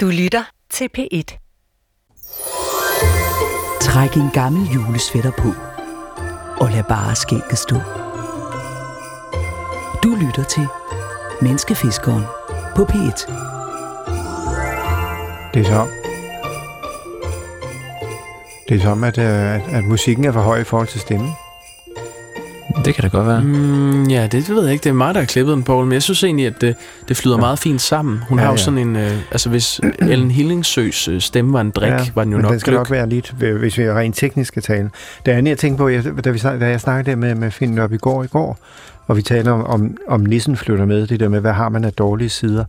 Du lytter til P1. Træk en gammel julesvætter på og lad bare skægget stå. Du lytter til Menneskefiskeren på P1. Det er som, at musikken er for høj i forhold til stemmen. Det kan da godt være. Ja, det ved jeg ikke. Det er mig, der har klippet den, Poul. Men jeg synes egentlig, at det flyder meget fint sammen. Hun har jo sådan en... altså, hvis Ellen Hillingsøs stemme var en drik, var den jo nok den skal nok være lidt, hvis vi rent teknisk skal tale. Det andet, jeg tænkte på, da jeg snakkede der med Finn Nøpp i går, og vi taler om nissen flytter med, det der med, hvad har man af dårlige sider.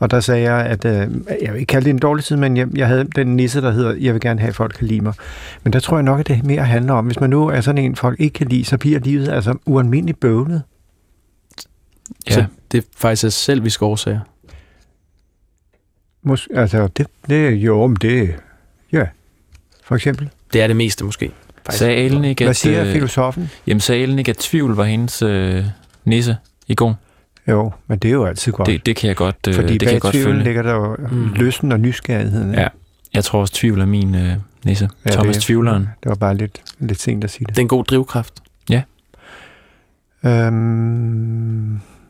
Og der sagde jeg, at jeg vil ikke kalde det en dårlig side, men jeg havde den nisse, der hedder, jeg vil gerne have, at folk kan lide mig. Men der tror jeg nok, at det mere handler om, hvis man nu er sådan en, folk ikke kan lide, så bliver livet altså ualmindeligt bøvlet. Ja, så det er faktisk af selviske årsager. Altså, det er jo om det. Ja, for eksempel. Det er det meste måske. Hvad siger filosofen? Jamen, sagde Ellen ikke, at tvivl var hendes nisse i går? Jo, men det er jo altid godt. Det kan jeg godt følge. Fordi bag tvivlen ligger der jo lysten og nysgerrigheden. Ja, jeg tror også, tvivl er min nisse. Ja, Thomas Tvivleren. Det var bare lidt sent at sige det. Det er en god drivkraft. Ja.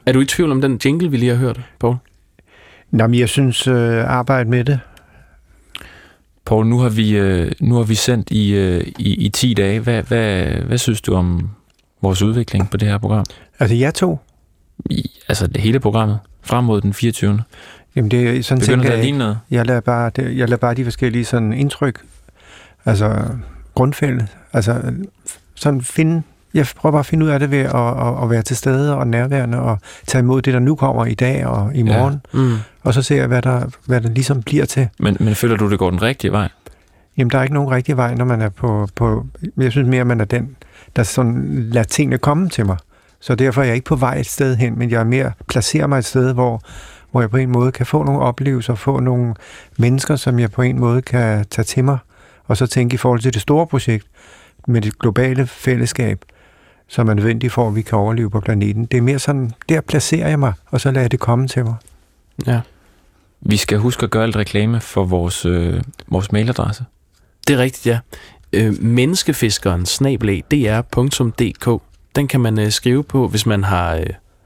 Er du i tvivl om den jingle, vi lige har hørt, Poul? Jamen, jeg synes, arbejde med det. Poul, nu har vi sendt i 10 dage. Hvad synes du om vores udvikling på det her program? Altså, jeg tog. Altså det hele programmet frem mod den 24. Jamen det er sådan ting, jeg lader bare de forskellige sådan indtryk, altså grundfældet, altså sådan finde. Jeg prøver bare at finde ud af det ved at være til stede og nærværende og tage imod det, der nu kommer i dag og i morgen, og så ser jeg, hvad der ligesom bliver til. Men føler du, det går den rigtige vej? Jamen der er ikke nogen rigtig vej, når man er på jeg synes mere, man er den, der sådan lader tingene komme til mig. Så derfor er jeg ikke på vej et sted hen, men jeg er mere placerer mig et sted, hvor jeg på en måde kan få nogle oplevelser, få nogle mennesker, som jeg på en måde kan tage til mig, og så tænke i forhold til det store projekt med det globale fællesskab, som er nødvendigt for, at vi kan overleve på planeten. Det er mere sådan, der placerer jeg mig, og så lader jeg det komme til mig. Ja. Vi skal huske at gøre lidt reklame for vores mailadresse. Det er rigtigt, ja. Menneskefiskeren@dr.dk. Den kan man skrive på, hvis man har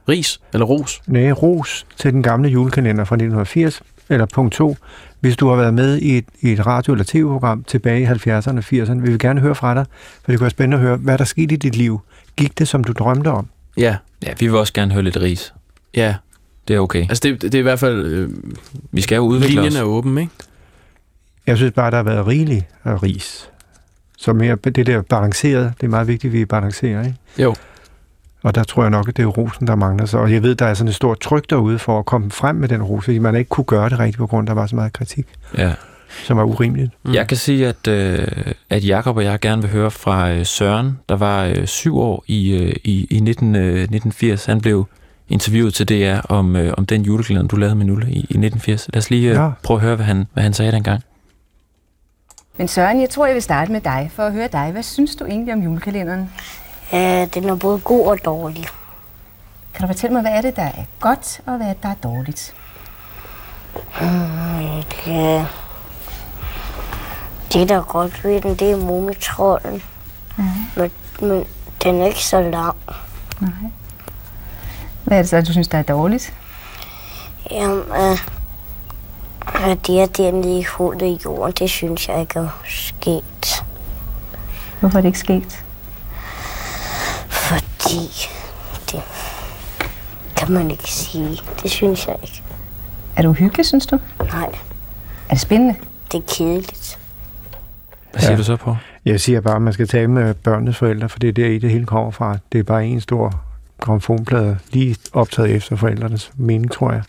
ris eller ros. Nej, ros til den gamle julekalender fra 1980, eller punkt 2. Hvis du har været med i et radio- eller tv-program tilbage i 70'erne og 80'erne, vil vi gerne høre fra dig, for det kunne være spændende at høre, hvad der skete i dit liv. Gik det, som du drømte om? Ja, vi vil også gerne høre lidt ris. Ja. Det er okay. Altså, det er i hvert fald... vi skal jo udvikle linjen os. Linjen er åben, ikke? Jeg synes bare, der har været rigeligt af ris. Så mere det der balanceret, det er meget vigtigt, at vi balancerer, ikke? Jo. Og der tror jeg nok, at det er rosen, der mangler sig. Og jeg ved, der er sådan et stort tryk derude for at komme frem med den rose, fordi man ikke kunne gøre det rigtigt, på grund af, der var så meget kritik, som var urimeligt. Jeg kan sige, at Jakob og jeg gerne vil høre fra Søren, der var 7 år i 1980. Han blev interviewet til DR om den julekalender, du lavede med Nulle i 1980. Lad os lige prøve at høre, hvad han sagde dengang. Men Søren, jeg tror, jeg vil starte med dig, for at høre dig. Hvad synes du egentlig om julekalenderen? Den er både god og dårlig. Kan du fortælle mig, hvad er det, der er godt, og hvad er det, der er dårligt? Det, der er godt ved den, det er mumitrollen. Men den er ikke så lang. Okay. Hvad er det så, du synes, der er dårligt? Jamen, det er dernede i hullet i jorden, det synes jeg ikke er sket. Hvorfor er det ikke sket? Fordi det kan man ikke sige. Det synes jeg ikke. Er det uhyggeligt, synes du? Nej. Er det spændende? Det er kedeligt. Hvad siger du så på? Jeg siger bare, at man skal tale med børnenes forældre, for det er der i det hele kommer fra. Det er bare en stor grammofonplade, lige optaget efter forældrenes mening, tror jeg.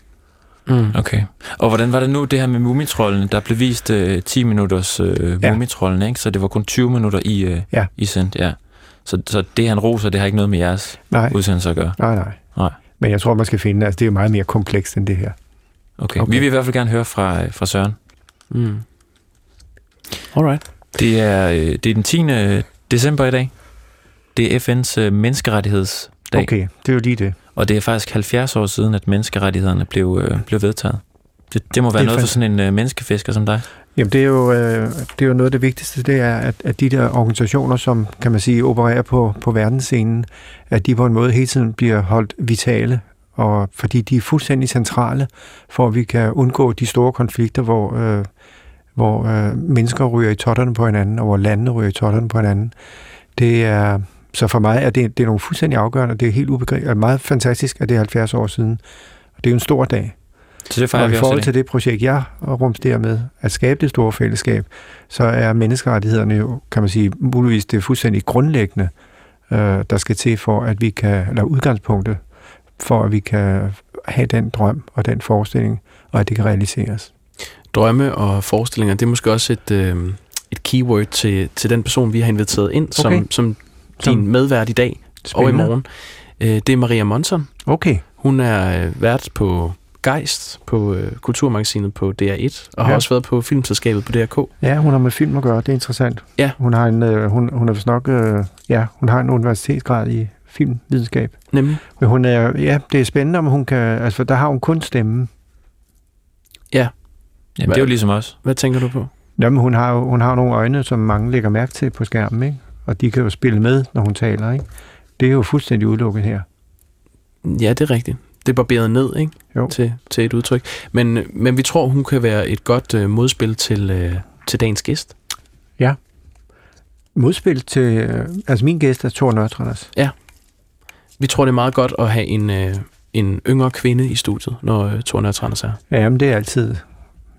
Okay. Og hvordan var det nu, det her med mumitrollene? Der blev vist 10 minutters mumitrollene, ikke? Så det var kun 20 minutter i sendt, ja. Så det, han roser, det har ikke noget med jeres udsendelse at gøre? Nej. Men jeg tror, man skal finde, altså det er meget mere komplekst end det her. Okay. Vi vil i hvert fald gerne høre fra Søren. Alright. Det er den 10. december i dag. Det er FN's menneskerettighedsdag. Okay, det er jo lige det. Og det er faktisk 70 år siden, at menneskerettighederne blev vedtaget. Det må være det noget for sådan en menneskefisker som dig. Jamen det er jo noget af det vigtigste, det er, at de der organisationer, som kan man sige opererer på verdensscenen, at de på en måde hele tiden bliver holdt vitale, og fordi de er fuldstændig centrale, for at vi kan undgå de store konflikter, hvor mennesker ryger i totterne på hinanden, og hvor landene ryger i totterne på hinanden. Det er, så for mig er det er nogle fuldstændig afgørende, og det er helt ubegribeligt, meget fantastisk, at det er 70 år siden. Og det er jo en stor dag. Og i forhold til det projekt, jeg rumsterer med, at skabe det store fællesskab, så er menneskerettighederne jo, kan man sige, muligvis det fuldstændig grundlæggende, der skal til for, at vi kan, eller udgangspunktet, for at vi kan have den drøm og den forestilling, og at det kan realiseres. Drømme og forestillinger, det er måske også et keyword til den person, vi har inviteret ind, okay, som din medvært i dag. Spændende. Og i morgen. Det er Maria Monsen. Okay. Hun er vært på Geist, på kulturmagasinet på DR1, og har også været på Filmselskabet på DRK. Ja, hun har med film at gøre, det er interessant. Ja. Hun har hun har en universitetsgrad i filmvidenskab. Nemlig. Men hun er, det er spændende, om hun kan, altså der har hun kun stemme. Ja. Jamen, det er jo ligesom os. Hvad tænker du på? Jamen, hun har nogle øjne, som mange lægger mærke til på skærmen, ikke? Og de kan jo spille med, når hun taler, ikke? Det er jo fuldstændig udelukket her. Ja, det er rigtigt. Det er barberet ned, ikke? Jo. Til et udtryk. Men vi tror, hun kan være et godt modspil til dagens gæst. Ja. Modspil til... altså, min gæst er Tor Nørretranders. Ja. Vi tror, det er meget godt at have en yngre kvinde i studiet, når Tor Nørretranders er. Ja, men det er altid...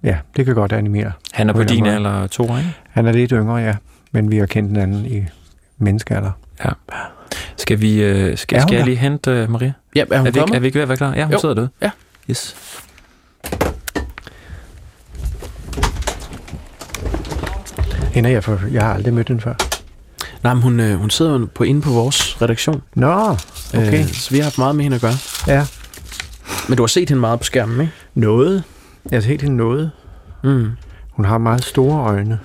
Ja, det kan godt animere. Han er på din alder, Tor, ikke? Han er lidt yngre, ja. Men vi har kendt hinanden i menneskealder. Ja. Skal jeg lige hente Maria? Ja, er vi ikke ved at være klar? Ja, hun sidder derude. Ja. Yes. Hende jeg har aldrig mødt hende før. Nej, men hun sidder jo inde på vores redaktion. Nå, okay. Så vi har haft meget med hende at gøre. Ja. Men du har set hende meget på skærmen, ikke? Noget. Jeg har set hende noget. Mm. Hun har meget store øjne.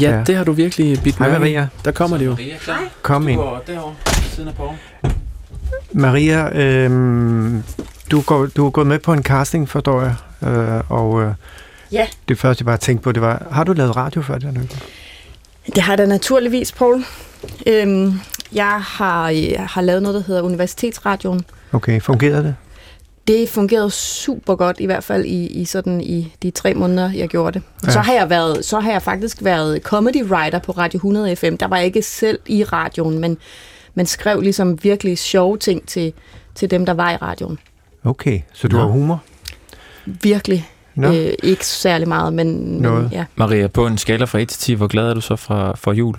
Ja, det har du virkelig bidt med. Hej Maria. Der kommer det jo. Maria, klar. Kom ind. Maria, du er gået med på en casting, forstår jeg. Det første, jeg bare tænkte på, det var, har du lavet radio før? Det har jeg da naturligvis, Poul. Jeg har lavet noget, der hedder Universitetsradioen. Okay, fungerede det? Det fungerede super godt, i hvert fald i de 3 måneder, jeg gjorde det. Ja. Så har jeg faktisk været comedy writer på Radio 100 FM. Der var jeg ikke selv i radioen, men man skrev ligesom virkelig sjove ting til dem, der var i radioen. Okay, så du har humor? Virkelig. Ikke særlig meget, men ja. Maria, på en skala fra 1 til 10, hvor glad er du så for jul?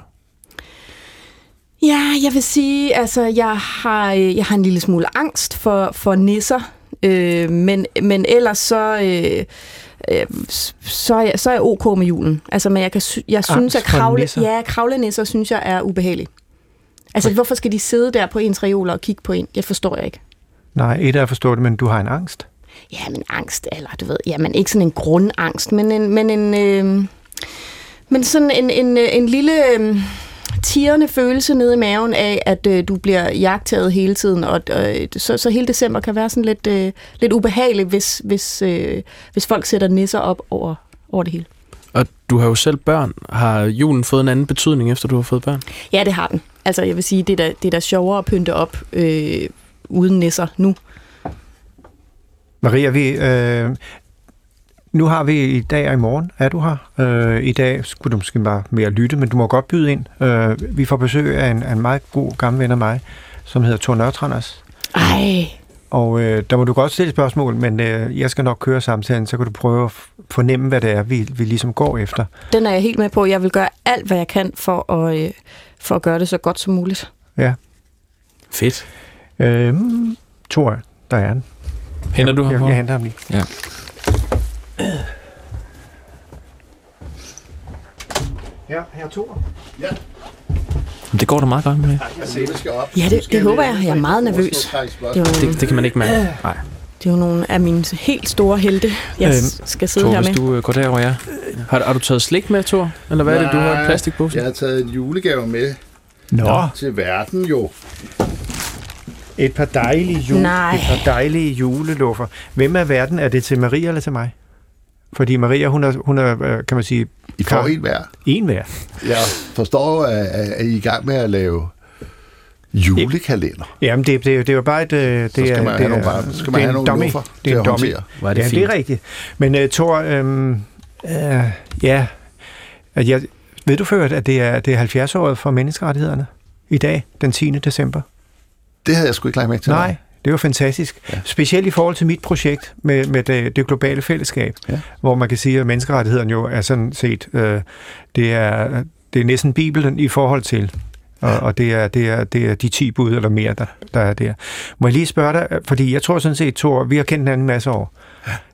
Ja, jeg vil sige, altså jeg har en lille smule angst for nisser. Men ellers så er jeg ok med julen. Altså, men jeg synes, at kravlenisser synes jeg er ubehagelig. Altså, hvorfor skal de sidde der på ens reoler og kigge på en? Jeg forstår jeg ikke. Nej, et af forstår det, men du har en angst? Ja, men angst, eller du ved, jamen ikke sådan en grundangst, men sådan en lille... tirrende følelse nede i maven af, at du bliver jagtet hele tiden, og så hele december kan være sådan lidt ubehageligt, hvis folk sætter nisser op over det hele. Og du har jo selv børn. Har julen fået en anden betydning, efter du har fået børn? Ja, det har den. Altså, jeg vil sige, det er da sjovere at pynte op uden nisser nu. Maria, nu har vi i dag og i morgen, er du her. I dag skulle du måske bare mere lytte, men du må godt byde ind. Vi får besøg af en meget god gammel ven af mig, som hedder Tor Nørretranders. Ej! Og der må du godt stille spørgsmål, men jeg skal nok køre samtalen, så kan du prøve at fornemme, hvad det er, vi ligesom går efter. Den er jeg helt med på. Jeg vil gøre alt, hvad jeg kan for at gøre det så godt som muligt. Ja. Fedt. Tor, der er han. Henter du ham på? Jeg henter ham lige. Ja. Ja, her Tor. Ja. Det går da meget godt med det. Ja, det håber jeg. Jeg er meget nervøs. Det kan man ikke mærke. Nej. Det er jo nogle af mine helt store helte, jeg skal sidde Tor, her med. Tor, hvis du går derover, ja. Har du taget slik med, Tor? Eller hvad er det, du har en plastikpose? Jeg har taget en julegave med. Nå. Til verden jo. Et par dejlige juleluffer. Hvem af verden? Er det til Maria eller til mig? Fordi Maria, hun er kan man sige... I får en hver. En hver. Jeg forstår, at I er i gang med at lave julekalender. Jamen, det var bare et... Det så skal man have nogle barn. Så skal man have nogle luffer til at håndtere. Var det fint? Det er rigtigt. Men Tor, ja... Ved du før, at det er 70-året for menneskerettighederne i dag, den 10. december? Det havde jeg sgu ikke lagt med til. Nej, det var fantastisk. Ja. Specielt i forhold til mit projekt med det globale fællesskab, ja. Hvor man kan sige, at menneskerettighederne jo er sådan set, det er næsten Bibelen i forhold til, og det er de 10 bud eller mere, der er der. Må jeg lige spørge dig, fordi jeg tror sådan set, Tor, vi har kendt hinanden en masse år,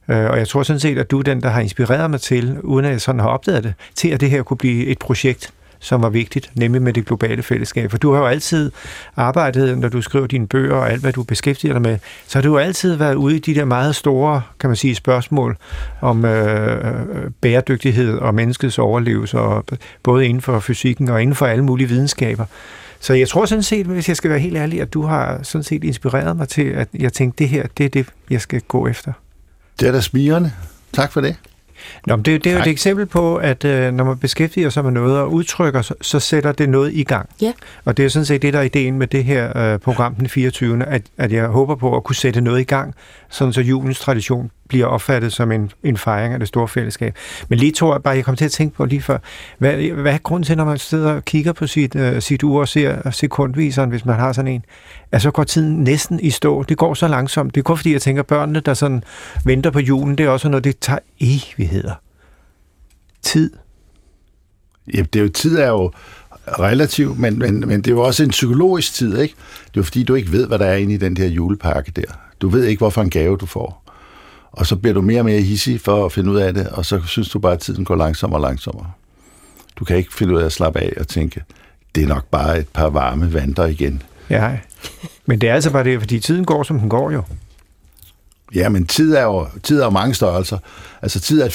og jeg tror sådan set, at du er den, der har inspireret mig til, uden at jeg sådan har opdaget det, til at det her kunne blive et projekt, som var vigtigt, nemlig med det globale fællesskab. For du har jo altid arbejdet, når du skriver dine bøger og alt, hvad du beskæftiger dig med, så har du jo altid været ude i de der meget store, kan man sige, spørgsmål om bæredygtighed og menneskets overlevelse, og både inden for fysikken og inden for alle mulige videnskaber. Så jeg tror sådan set, hvis jeg skal være helt ærlig, at du har sådan set inspireret mig til, at jeg tænkte, det her, det er det, jeg skal gå efter. Det er da smigerne. Tak for det. Nå, men det er jo et eksempel på, at når man beskæftiger sig med noget og udtrykker, så sætter det noget i gang. Yeah. Og det er sådan set det, der er ideen med det her program den 24. At jeg håber på at kunne sætte noget i gang, sådan så julens tradition bliver opfattet som en fejring af det store fællesskab. Men lige tror jeg bare, jeg kom til at tænke på lige før, hvad er grunden til, når man sidder og kigger på sit ur og ser sekundviseren, hvis man har sådan en, at så går tiden næsten i stå. Det går så langsomt. Det er kun fordi, jeg tænker, børnene, der sådan venter på julen, det er også noget, det tager evigheder. Tid. Ja, det er jo, tid er jo relativt, men det er jo også en psykologisk tid, ikke? Det er jo fordi, du ikke ved, hvad der er inde i den der julepakke der. Du ved ikke, hvorfor en gave du får. Og så bliver du mere og mere hissig for at finde ud af det, og så synes du bare, at tiden går langsommere og langsommere. Du kan ikke finde ud af at slappe af og tænke, det er nok bare et par varme vandter igen. Ja, men det er altså bare det, fordi tiden går, som den går jo. Ja, men tid er jo mange størrelser. Altså tid er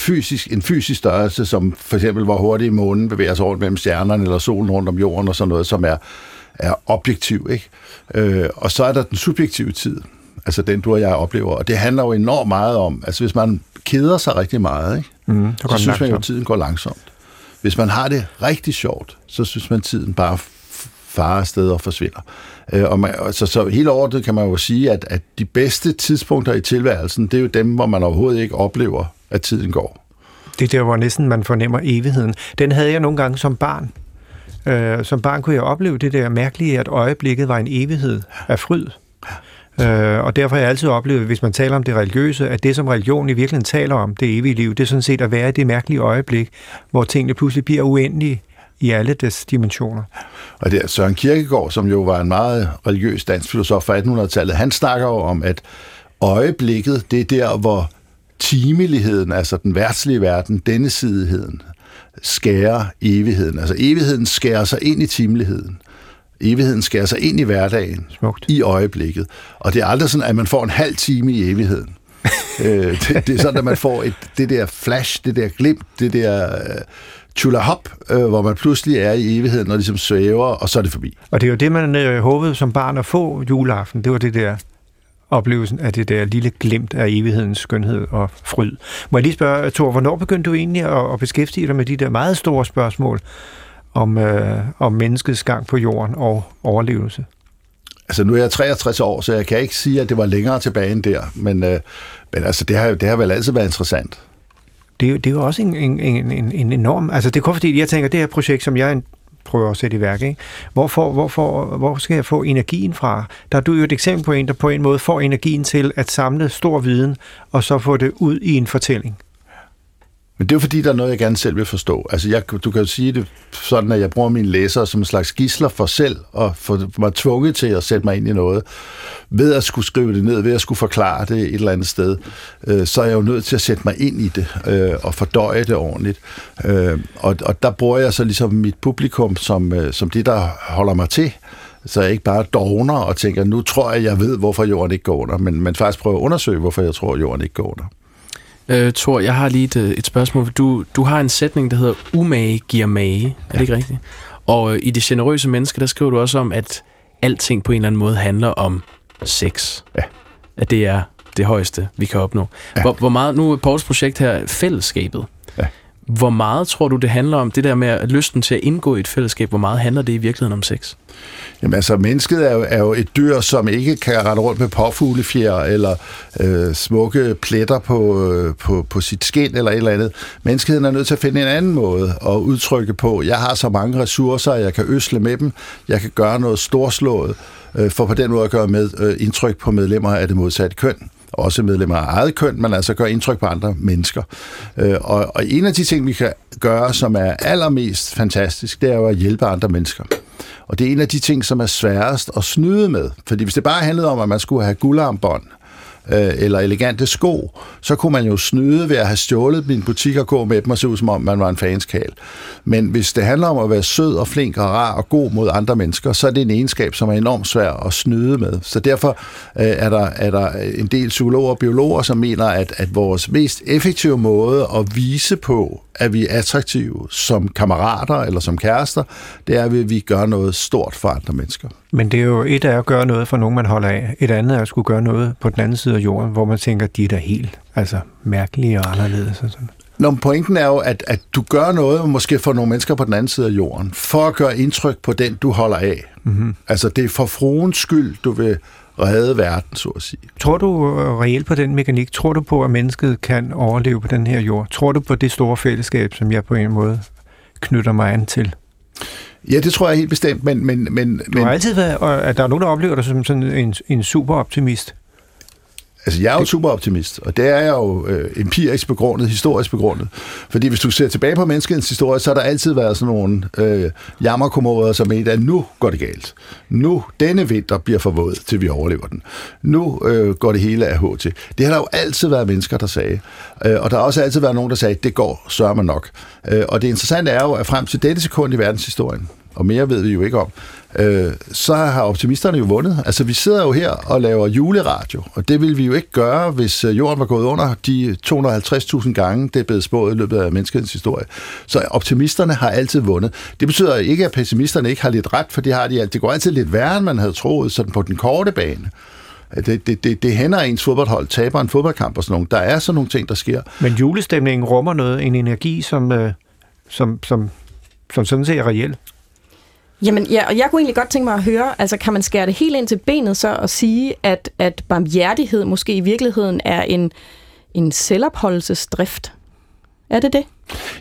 en fysisk størrelse, som for eksempel, hvor hurtigt månen bevæger sig rundt mellem stjernerne, eller solen rundt om jorden, og sådan noget, som er objektiv, ikke? Og så er der den subjektive tid. Altså den, du og jeg oplever. Og det handler jo enormt meget om, altså hvis man keder sig rigtig meget, ikke? Så synes man jo, at tiden går langsomt. Hvis man har det rigtig sjovt, så synes man, at tiden bare farer afsted og forsvinder. Så hele året kan man jo sige, at de bedste tidspunkter i tilværelsen, det er jo dem, hvor man overhovedet ikke oplever, at tiden går. Det er der, hvor næsten man fornemmer evigheden. Den havde jeg nogle gange som barn. Som barn kunne jeg opleve det der mærkelige, at øjeblikket var en evighed af fryd. Og derfor har jeg altid oplevet, hvis man taler om det religiøse, at det, som religion i virkeligheden taler om, det evige liv, det er sådan set at være i det mærkelige øjeblik, hvor tingene pludselig bliver uendelige i alle dets dimensioner. Og det er Søren Kierkegaard, som jo var en meget religiøs dansk filosof fra 1800-tallet, han snakker jo om, at øjeblikket, det er der, hvor timeligheden, altså den verdslige verden, denne sidigheden, skærer evigheden. Altså evigheden skærer sig ind i timeligheden. Evigheden skærer sig ind i hverdagen. Smukt. I øjeblikket. Og det er aldrig sådan, at man får en halv time i evigheden. Det er sådan, at man får det der flash, det der glimt, det der tjulahop, hvor man pludselig er i evigheden og ligesom svæver, og så er det forbi. Og det er jo det, man håbede som barn at få juleaften. Det var det der oplevelsen af det der lille glimt af evighedens skønhed og fryd. Må jeg lige spørge, Tor, hvornår begyndte du egentlig at beskæftige dig med de der meget store spørgsmål om menneskets gang på jorden og overlevelse? Altså, nu er jeg 63 år, så jeg kan ikke sige, at det var længere tilbage end der, men altså, det har vel altid været interessant. Det er jo også en enorm... Altså, det er kun fordi, jeg tænker, det her projekt, som jeg prøver at sætte i værk, ikke? Hvor skal jeg få energien fra? Der er du jo et eksempel på en, der på en måde får energien til at samle stor viden, og så få det ud i en fortælling. Men det er jo fordi, der er noget, jeg gerne selv vil forstå. Altså, du kan jo sige det sådan, at jeg bruger mine læsere som en slags gidsler for selv, og for mig tvunget til at sætte mig ind i noget. Ved at skulle skrive det ned, ved at skulle forklare det et eller andet sted, så er jeg jo nødt til at sætte mig ind i det, og fordøje det ordentligt. Og der bruger jeg så ligesom mit publikum som det, der holder mig til, så jeg ikke bare dovner og tænker, nu tror jeg ved, hvorfor jorden ikke går under, men faktisk prøver at undersøge, hvorfor jeg tror, jorden ikke går under. Tor, jeg har lige et spørgsmål. Du har en sætning, der hedder umage giver mage. Er det ikke rigtigt? Og i Det generøse menneske, der skriver du også om, at alting på en eller anden måde handler om sex. Ja. At det er det højeste, vi kan opnå. Ja. Hvor meget, nu er Pauls projekt her, fællesskabet. Ja. Hvor meget tror du, det handler om, det der med lysten til at indgå i et fællesskab, hvor meget handler det i virkeligheden om sex? Jamen altså, mennesket er jo et dyr, som ikke kan rende rundt med påfuglefjer eller smukke pletter på sit skin eller et eller andet. Menneskeheden er nødt til at finde en anden måde at udtrykke på. Jeg har så mange ressourcer, jeg kan øsle med dem, jeg kan gøre noget storslået, for på den måde at gøre indtryk på medlemmer af det modsatte køn. Også medlemmer af eget køn, men altså gør indtryk på andre mennesker. Og en af de ting, vi kan gøre, som er allermest fantastisk, det er jo at hjælpe andre mennesker. Og det er en af de ting, som er sværest at snyde med. Fordi hvis det bare handlede om, at man skulle have guldarmbånd eller elegante sko, så kunne man jo snyde ved at have stjålet min butik og gå med dem og se ud, som om man var en fanskal. Men hvis det handler om at være sød og flink og rar og god mod andre mennesker, så er det en egenskab, som er enormt svær at snyde med. Så derfor er der en del psykologer og biologer, som mener, at vores mest effektive måde at vise på, at vi er attraktive som kammerater eller som kærester, det er, at vi gør noget stort for andre mennesker. Men det er jo et af at gøre noget for nogen, man holder af. Et andet er at skulle gøre noget på den anden side af jorden, hvor man tænker, at de er da helt altså, mærkelige og anderledes. Og sådan. Nå, men pointen er jo, at du gør noget måske for nogle mennesker på den anden side af jorden, for at gøre indtryk på den, du holder af. Mm-hmm. Altså, det er for fruens skyld, du vil redde verden, så at sige. Tror du reelt på den mekanik? Tror du på, at mennesket kan overleve på den her jord? Tror du på det store fællesskab, som jeg på en måde knytter mig an til? Ja, det tror jeg helt bestemt, men du har altid været, at der er nogen, der oplever dig som sådan en superoptimist. Altså, jeg er jo superoptimist, og det er jeg jo empirisk begrundet, historisk begrundet. Fordi hvis du ser tilbage på menneskets historie, så har der altid været sådan nogle jammerkommoder, som mener, at nu går det galt. Nu, denne vinter bliver for våd, til vi overlever den. Nu går det hele af HT. Det har der jo altid været mennesker, der sagde. Og der har også altid været nogen, der sagde, at det går, sørger man nok. Og det interessante er jo, at frem til dette sekund i verdenshistorien, og mere ved vi jo ikke om, så har optimisterne jo vundet. Altså, vi sidder jo her og laver juleradio, og det ville vi jo ikke gøre, hvis jorden var gået under de 250.000 gange, det er blevet spået i løbet af menneskets historie. Så optimisterne har altid vundet. Det betyder ikke, at pessimisterne ikke har lidt ret, for det har de alt. Det går altid lidt værre, end man havde troet, sådan på den korte bane. Det hænder ens fodboldhold, taber en fodboldkamp og sådan nogle. Der er sådan nogle ting, der sker. Men julestemningen rummer noget, en energi, som sådan set er reelt. Jamen, ja, og jeg kunne egentlig godt tænke mig at høre, altså kan man skære det helt ind til benet så og sige, at barmhjertighed måske i virkeligheden er en selvopholdelsesdrift? Er det det?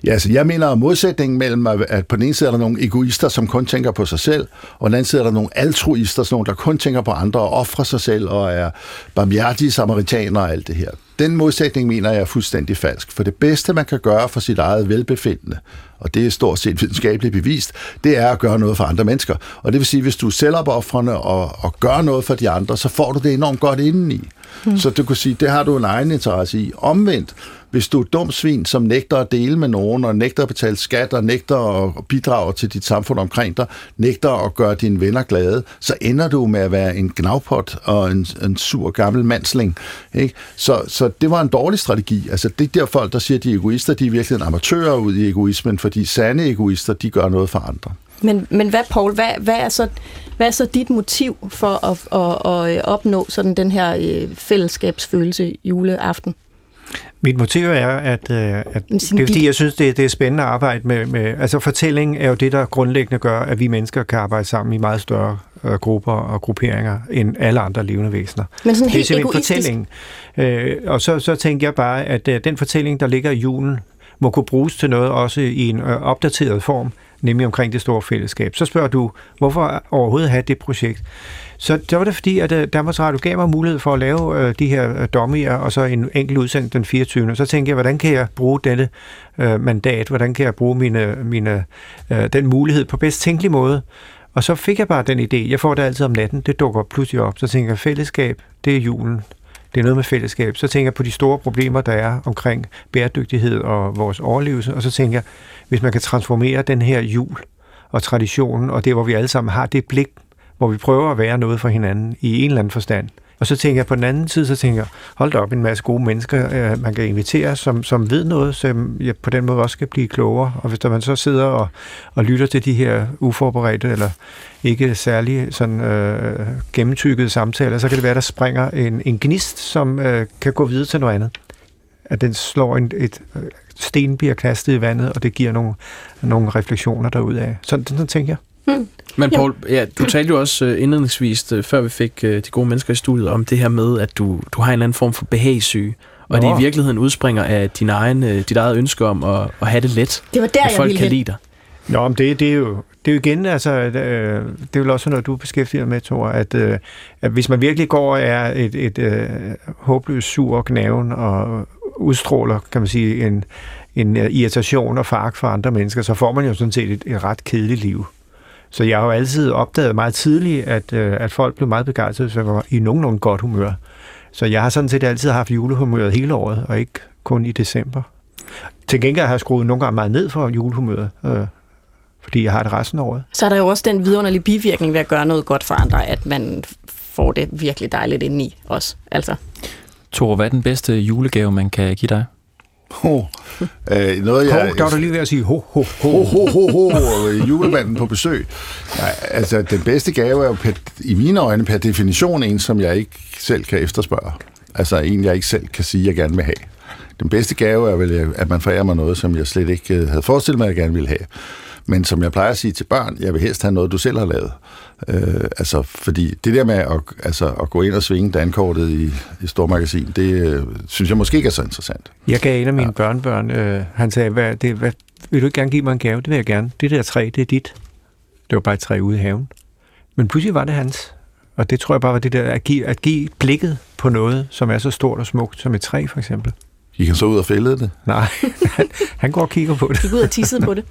Ja, altså jeg mener modsætningen mellem, at på den ene side er der nogle egoister, som kun tænker på sig selv, og på den anden side er der nogle altruister, sådan nogle, der kun tænker på andre og offrer sig selv og er barmhjertige samaritaner og alt det her. Den modsætning mener jeg er fuldstændig falsk, for det bedste, man kan gøre for sit eget velbefindende, og det er stort set videnskabeligt bevist, det er at gøre noget for andre mennesker. Og det vil sige, at hvis du er selvopoffrende og gør noget for de andre, så får du det enormt godt indeni. Mm. Så du kan sige, det har du en egen interesse i. Omvendt, hvis du er dum svin, som nægter at dele med nogen, og nægter at betale skat, og nægter at bidrage til dit samfund omkring dig, nægter at gøre dine venner glade, så ender du med at være en gnavpot og en sur gammel mandsling. Ikke? Så det var en dårlig strategi. Altså, det er der folk, der siger, at de er egoister, de er virkelig amatører ud i egoismen, fordi sande egoister, de gør noget for andre. Men hvad, Poul, hvad er så dit motiv for at opnå sådan den her fællesskabsfølelse juleaften? Mit motiv er, at det er fordi, jeg synes, det er spændende at arbejde med. Altså, fortælling er jo det, der grundlæggende gør, at vi mennesker kan arbejde sammen i meget større grupper og grupperinger end alle andre levende væsener. Men sådan helt egoistisk. Det er simpelthen fortællingen. Og så tænker jeg bare, at den fortælling, der ligger i julen, må kunne bruges til noget også i en opdateret form, nemlig omkring det store fællesskab. Så spørger du, hvorfor overhovedet have det projekt? Så det var det fordi, at Danmarks Radio gav mig mulighed for at lave de her dummier, og så en enkelt udsendt den 24. Så tænkte jeg, hvordan kan jeg bruge denne mandat? Hvordan kan jeg bruge den mulighed på bedst tænkelig måde? Og så fik jeg bare den idé. Jeg får det altid om natten. Det dukker pludselig op. Så tænker jeg, fællesskab, det er julen. Det er noget med fællesskab. Så tænker jeg på de store problemer, der er omkring bæredygtighed og vores overlevelse. Og så tænker jeg, hvis man kan transformere den her jul og traditionen, og det, hvor vi alle sammen har det blik, hvor vi prøver at være noget for hinanden i en eller anden forstand, Og så tænker jeg på den anden side, så tænker jeg, hold da op, en masse gode mennesker, man kan invitere, som ved noget, som jeg på den måde også skal blive klogere. Og hvis der man så sidder og lytter til de her uforberedte, eller ikke særlig sådan gennemtykkede samtaler, så kan det være, der springer en gnist, som kan gå videre til noget andet. At den slår et sten, bliver kastet i vandet, og det giver nogle refleksioner derudaf. Sådan tænker jeg. Mm. Men Poul, ja, du talte jo også indledningsvis, før vi fik de gode mennesker i studiet, om det her med, at du har en eller anden form for behagssyge, og det i virkeligheden udspringer af dit eget ønske om at have det let, det var der, at folk kan lide dig. Nå, men det er jo igen, altså, det er jo også noget, du er beskæftiget med, Tor, at hvis man virkelig går og er et håbløst sur og gnaven og udstråler, kan man sige, en irritation og fark for andre mennesker, så får man jo sådan set et ret kedeligt liv. Så jeg har jo altid opdaget meget tidligt, at folk blev meget begejstrede, hvis jeg var i nogenlunde godt humør. Så jeg har sådan set altid haft julehumøret hele året, og ikke kun i december. Til gengæld har jeg skruet nogle gange meget ned for julehumøret, fordi jeg har det resten af året. Så er der jo også den vidunderlige bivirkning ved at gøre noget godt for andre, at man får det virkelig dejligt indeni også. Altså. Tor, hvad er den bedste julegave, man kan give dig? Der var du lige ved at sige julemanden på besøg. Nej, altså den bedste gave er jo i mine øjne per definition en, som jeg ikke selv kan efterspørge. Altså en, jeg ikke selv kan sige, jeg gerne vil have. Den bedste gave er vel, at man forærer mig noget, som jeg slet ikke havde forestillet mig, at jeg gerne ville have. Men som jeg plejer at sige til børn, jeg vil helst have noget, du selv har lavet. Altså, fordi det der med at gå ind og svinge dankortet i stormagasin, det synes jeg måske ikke er så interessant. Jeg gav en af mine børnebørn, han sagde, vil du ikke gerne give mig en gave? Det vil jeg gerne. Det der træ, det er dit. Det var bare et træ ude i haven. Men pludselig var det hans. Og det tror jeg bare var det der, at give blikket på noget, som er så stort og smukt som et træ, for eksempel. I kan så ud og fældede det? Nej, han går og kigger på det. Gik ud og tissede på det.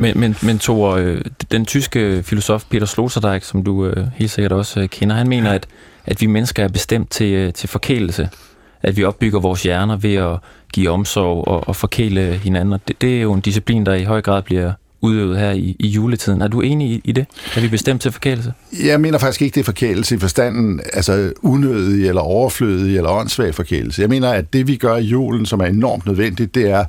Men Tor, den tyske filosof Peter Sloterdijk, som du helt sikkert også kender, han mener, at vi mennesker er bestemt til forkælelse. At vi opbygger vores hjerner ved at give omsorg og forkæle hinanden. Og det er jo en disciplin, der i høj grad bliver udøvet her i juletiden. Er du enig i det? Er vi bestemt til forkælelse? Jeg mener faktisk ikke, det er forkælelse i forstanden, altså unødig eller overflødig eller åndssvag forkælelse. Jeg mener, at det vi gør i julen, som er enormt nødvendigt, det er,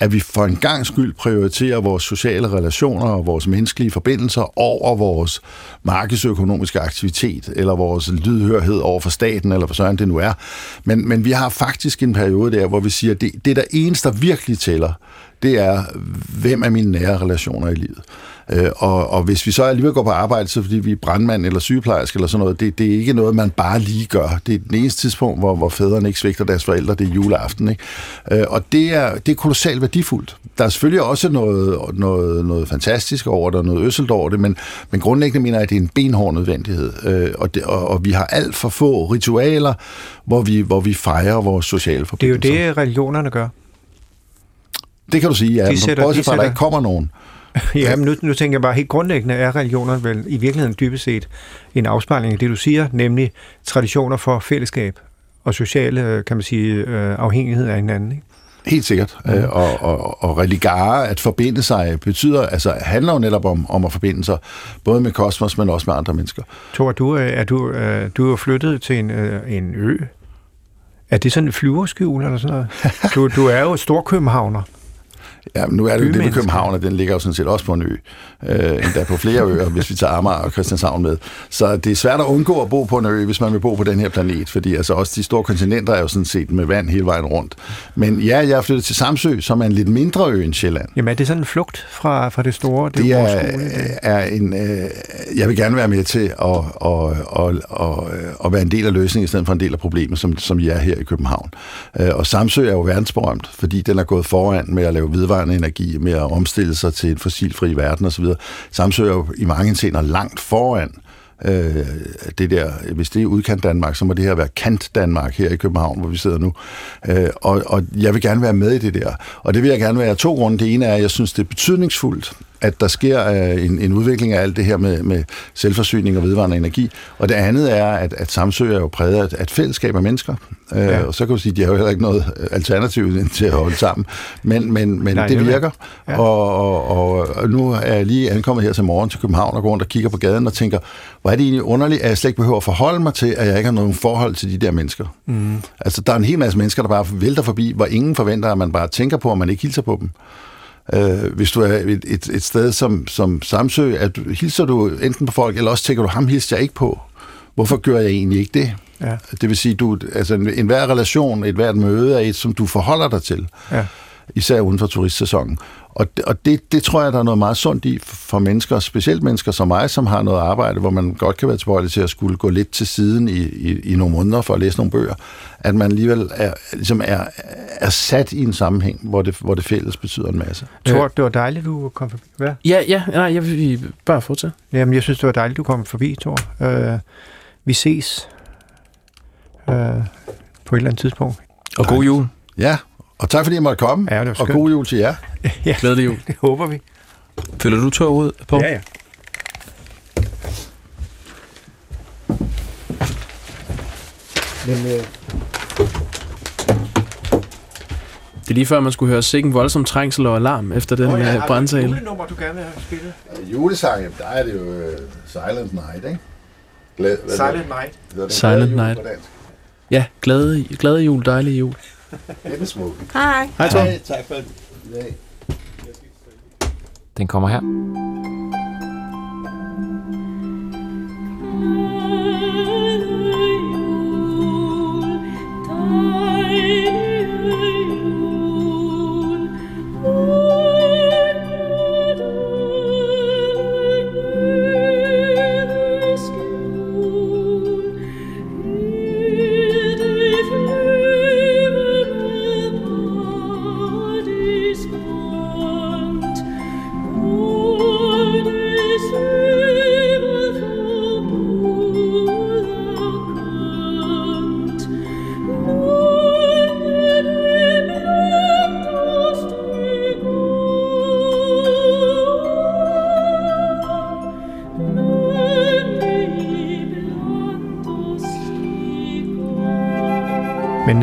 at vi for en gang skyld prioriterer vores sociale relationer og vores menneskelige forbindelser over vores markedsøkonomiske aktivitet eller vores lydhørhed over for staten eller for sådan det nu er. Men vi har faktisk en periode der, hvor vi siger, at det der eneste, der virkelig tæller, det er, hvem er mine nære relationer i livet. Og hvis vi så alligevel går på arbejde, så fordi vi er brandmand eller sygeplejerske eller sådan noget, det er ikke noget, man bare lige gør. Det er den eneste tidspunkt, hvor fædrene ikke svigter deres forældre, det er juleaften. Ikke? Og det er kolossalt værdifuldt. Der er selvfølgelig også noget fantastisk over det, og noget øsselt over det, men grundlæggende mener jeg, at det er en benhård nødvendighed. Og vi har alt for få ritualer, hvor vi fejrer vores sociale forbindelser. Det er jo det, religionerne gør. Det kan du sige, ja. Bortset fra, der ikke kommer nogen. Ja, men nu tænker jeg bare, helt grundlæggende er religionerne vel i virkeligheden dybest set en afspejling af det, du siger, nemlig traditioner for fællesskab og sociale, kan man sige, afhængighed af hinanden, ikke? Helt sikkert. Ja. Og religare, at forbinde sig, betyder, altså handler jo netop om at forbinde sig, både med kosmos, men også med andre mennesker. Tor, du er jo flyttet til en ø. Er det sådan et flyverskjul eller sådan noget? Du er jo storkøbenhavner. Ja, men nu er det jo det med København, og den ligger jo sådan set også på en ø, endda på flere øer, hvis vi tager Amager og Christianshavn med. Så det er svært at undgå at bo på en ø, hvis man vil bo på den her planet, fordi altså også de store kontinenter er jo sådan set med vand hele vejen rundt. Men ja, jeg er flyttet til Samsø, som er en lidt mindre ø end Sjælland. Jamen er det sådan en flugt fra det store? Jeg vil gerne være med til at være en del af løsningen, i stedet for en del af problemet, som I er her i København. Og Samsø er jo verdensberømt, fordi den er gået foran med at lave energi, med at omstille sig til en fossilfri verden osv. Samsø er jo i mange henseender langt foran det der, hvis det er udkant Danmark, så må det her være kant Danmark her i København, hvor vi sidder nu. Og jeg vil gerne være med i det der. Og det vil jeg gerne være af to grunde. Det ene er, at jeg synes, det er betydningsfuldt, at der sker en udvikling af alt det her med selvforsyning og vedvarende energi. Og det andet er, at Samsø er jo præget af et fællesskab af mennesker. Ja. Og så kan du sige, at de har jo heller ikke noget alternativ til at holde sammen. Men nej, det virker. Ja. Og nu er jeg lige ankommet her til morgen til København og går rundt og kigger på gaden og tænker, hvor er det egentlig underligt, at jeg slet ikke behøver at forholde mig til, at jeg ikke har nogen forhold til de der mennesker. Mm. Altså, der er en hel masse mennesker, der bare vælter forbi, hvor ingen forventer, at man bare tænker på, og man ikke hilser på dem. Hvis du er et sted som Samsø, at hilser du enten på folk, eller også tænker du, ham hilser jeg ikke på. Hvorfor gør jeg egentlig ikke det? Ja. Det vil sige, du, altså enhver relation, et hvert møde er et, som du forholder dig til. Ja. Især uden for turistsæsonen. Og det tror jeg, der er noget meget sundt i for mennesker, specielt mennesker som mig, som har noget arbejde, hvor man godt kan være tilbøjelig til at skulle gå lidt til siden i nogle måneder for at læse nogle bøger, at man alligevel er sat i en sammenhæng, hvor det fælles betyder en masse. Tor, det var dejligt, du kom forbi. Hvad? Ja, nej, jeg vil bare fortsætte. Jamen, jeg synes, det var dejligt, du kom forbi, Tor. Vi ses på et eller andet tidspunkt. Og god jul. Ja. Og tak fordi I måtte komme, ja, og god jul til jer. Ja, glædelig jul. Det håber vi. Følger du Tor ud på? Ja. Men, det er lige før, man skulle høre sikken voldsom trængsel og alarm efter den brandtale. Har du et julenummer, du gerne vil have spillet? Julesang, der er det jo Silent Night, ikke? Silent Night. Ja, glade jul, dejlig jul. Hej. Hej, Tor. Tak for det. Den kommer her.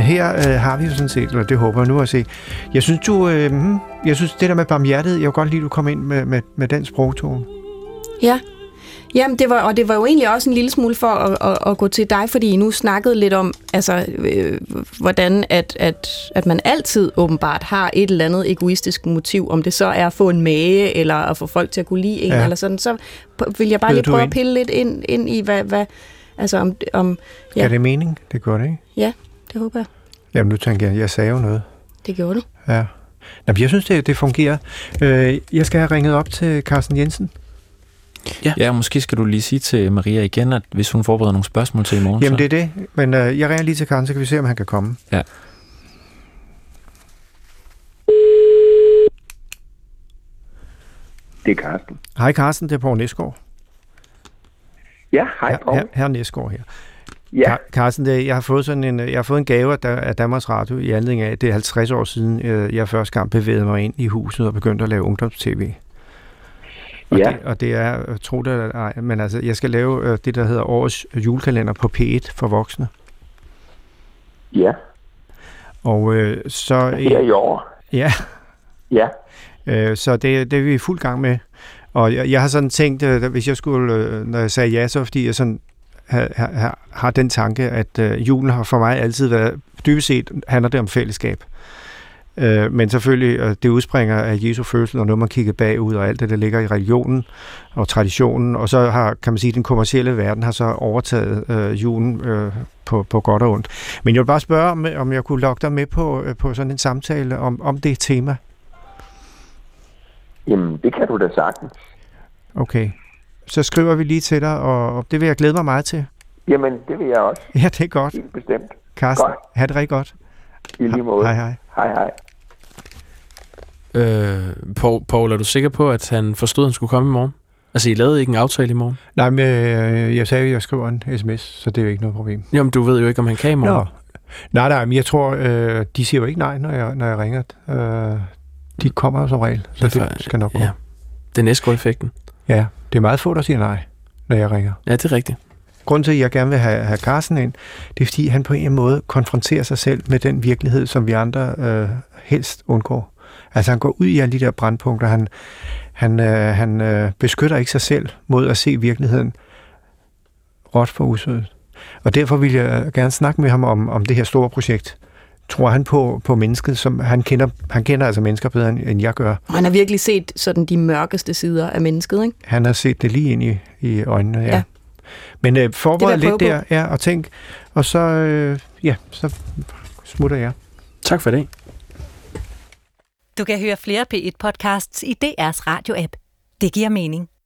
Her har vi jo sådan set, eller det håber jeg nu at se. Jeg synes, det der med barmhjertet, jeg vil godt lide, du kom ind med den sprogtone. Ja, jamen, det var jo egentlig også en lille smule for at gå til dig, fordi I nu snakkede lidt om, altså, hvordan at man altid åbenbart har et eller andet egoistisk motiv, om det så er at få en mage, eller at få folk til at kunne lide en, eller sådan. Så vil jeg bare lige prøve at pille lidt ind i, hvad altså om ja. Er det mening? Det gør det, ikke? Ja, det håber jeg. Jamen, nu tænker jeg sagde jo noget. Det gjorde du. Ja. Jamen, jeg synes, det fungerer. Jeg skal have ringet op til Carsten Jensen. Ja, måske skal du lige sige til Maria igen, at hvis hun forbereder nogle spørgsmål til i morgen. Jamen, så. Det er det. Men jeg ringer lige til Carsten, så kan vi se, om han kan komme. Ja. Det er Carsten. Hej, Carsten. Det er Poul Nesgaard. Ja, hej, Poul. Herr Nesgaard her. Ja. Carsten, jeg har fået en gave af Danmarks Radio i anledning af, det er 50 år siden, jeg første gang bevægede mig ind i huset og begyndte at lave ungdomstv. Og, ja. Det er, tro det eller ej, men altså, jeg skal lave det, der hedder årets julekalender på P1 for voksne. Ja. Og så... Her i år. Ja. Ja. Så det er vi i fuld gang med. Og jeg har sådan tænkt, hvis jeg skulle, når jeg sagde ja, så fordi jeg sådan... har den tanke, at julen har for mig altid været, dybest set handler det om fællesskab. Men selvfølgelig, det udspringer af Jesu fødsel, og når man kigger bagud, og alt det, der ligger i religionen og traditionen, og så har, kan man sige, den kommercielle verden har så overtaget julen på godt og ondt. Men jeg vil bare spørge, om jeg kunne lokke dig med på sådan en samtale om det tema. Jamen, det kan du da sagtens. Okay. Så skriver vi lige til dig, og det vil jeg glæde mig meget til. Jamen, det vil jeg også. Ja, det er godt. Helt bestemt. Carsten, godt. Ha' det rigtig godt. I lige måde. Hej. Poul, er du sikker på, at han forstod, at han skulle komme i morgen? Altså, I lavede ikke en aftale i morgen? Nej, men jeg sagde, at jeg skriver en sms, så det er jo ikke noget problem. Jamen, du ved jo ikke, om han kan i morgen. Nå. Nej, men jeg tror, de siger jo ikke nej, når jeg ringer. De kommer som regel, så det skal nok gå. Ja. Den Esco-effekten. Ja, det er meget få, der siger nej, når jeg ringer. Ja, det er rigtigt. Grunden til, at jeg gerne vil have Carsten ind, det er, fordi han på en måde konfronterer sig selv med den virkelighed, som vi andre helst undgår. Altså, han går ud i alle de der brandpunkter. Han beskytter ikke sig selv mod at se virkeligheden råt for usødet. Og derfor vil jeg gerne snakke med ham om det her store projekt. Tror han på mennesket, som han kender altså mennesker bedre, end jeg gør. Og han har virkelig set sådan de mørkeste sider af mennesket, ikke? Han har set det lige ind i øjnene, ja. Men forbered lidt der, ja, og tænk, og så, så smutter jeg. Tak for det. Du kan høre flere P1-podcasts i DR's radio-app. Det giver mening.